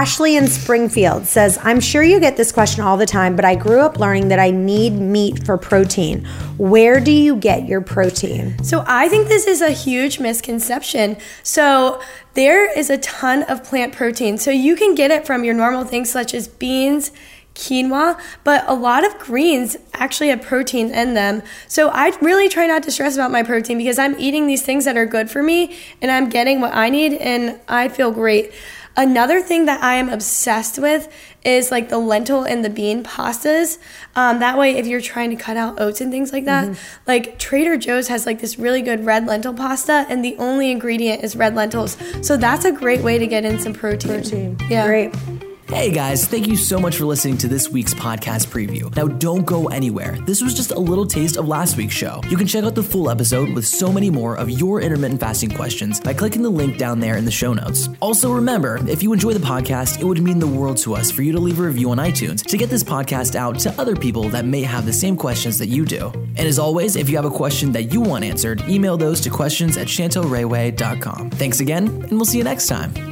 Ashley in Springfield says, I'm sure you get this question all the time, but I grew up learning that I need meat for protein. Where do you get your protein? So I think this is a huge misconception. So there is a ton of plant protein. So you can get it from your normal things such as beans, quinoa, but a lot of greens actually have protein in them. So I really try not to stress about my protein because I'm eating these things that are good for me and I'm getting what I need and I feel great. Another thing that I am obsessed with is like the lentil and the bean pastas. That way, if you're trying to cut out oats and things like that, like Trader Joe's has like this really good red lentil pasta, and the only ingredient is red lentils. So that's a great way to get in some protein. Yeah. Great. Hey guys, thank you so much for listening to this week's podcast preview. Now don't go anywhere. This was just a little taste of last week's show. You can check out the full episode with so many more of your intermittent fasting questions by clicking the link down there in the show notes. Also remember, if you enjoy the podcast, it would mean the world to us for you to leave a review on iTunes to get this podcast out to other people that may have the same questions that you do. And as always, if you have a question that you want answered, email those to questions@ChantelRayWay.com. Thanks again, and we'll see you next time.